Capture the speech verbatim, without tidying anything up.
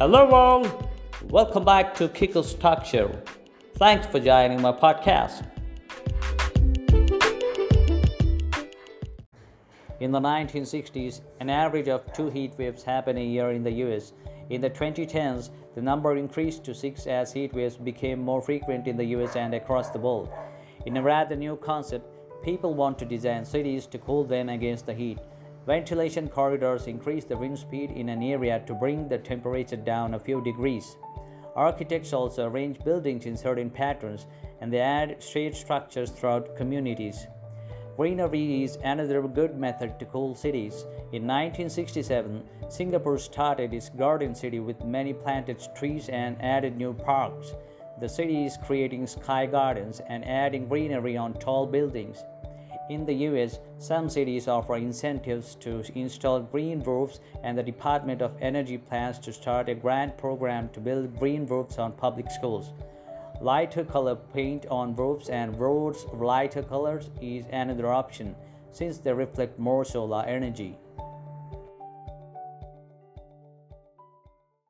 Hello world, welcome back to Kiko's Talk Show. Thanks for joining my podcast. In the nineteen sixties, an average of two heat waves happened a year in the U S. In the twenty tens, the number increased to six as heat waves became more frequent in the U S and across the world. In a rather new concept, people want to design cities to cool them against the heat. Ventilation corridors increase the wind speed in an area to bring the temperature down a few degrees. Architects also arrange buildings in certain patterns, and they add shade structures throughout communities. Greenery is another good method to cool cities. In nineteen sixty-seven, Singapore started its garden city with many planted trees and added new parks. The city is creating sky gardens and adding greenery on tall buildings. In the U S, some cities offer incentives to install green roofs, and the Department of Energy plans to start a grant program to build green roofs on public schools. Lighter color paint on roofs and roads of lighter colors is another option, since they reflect more solar energy.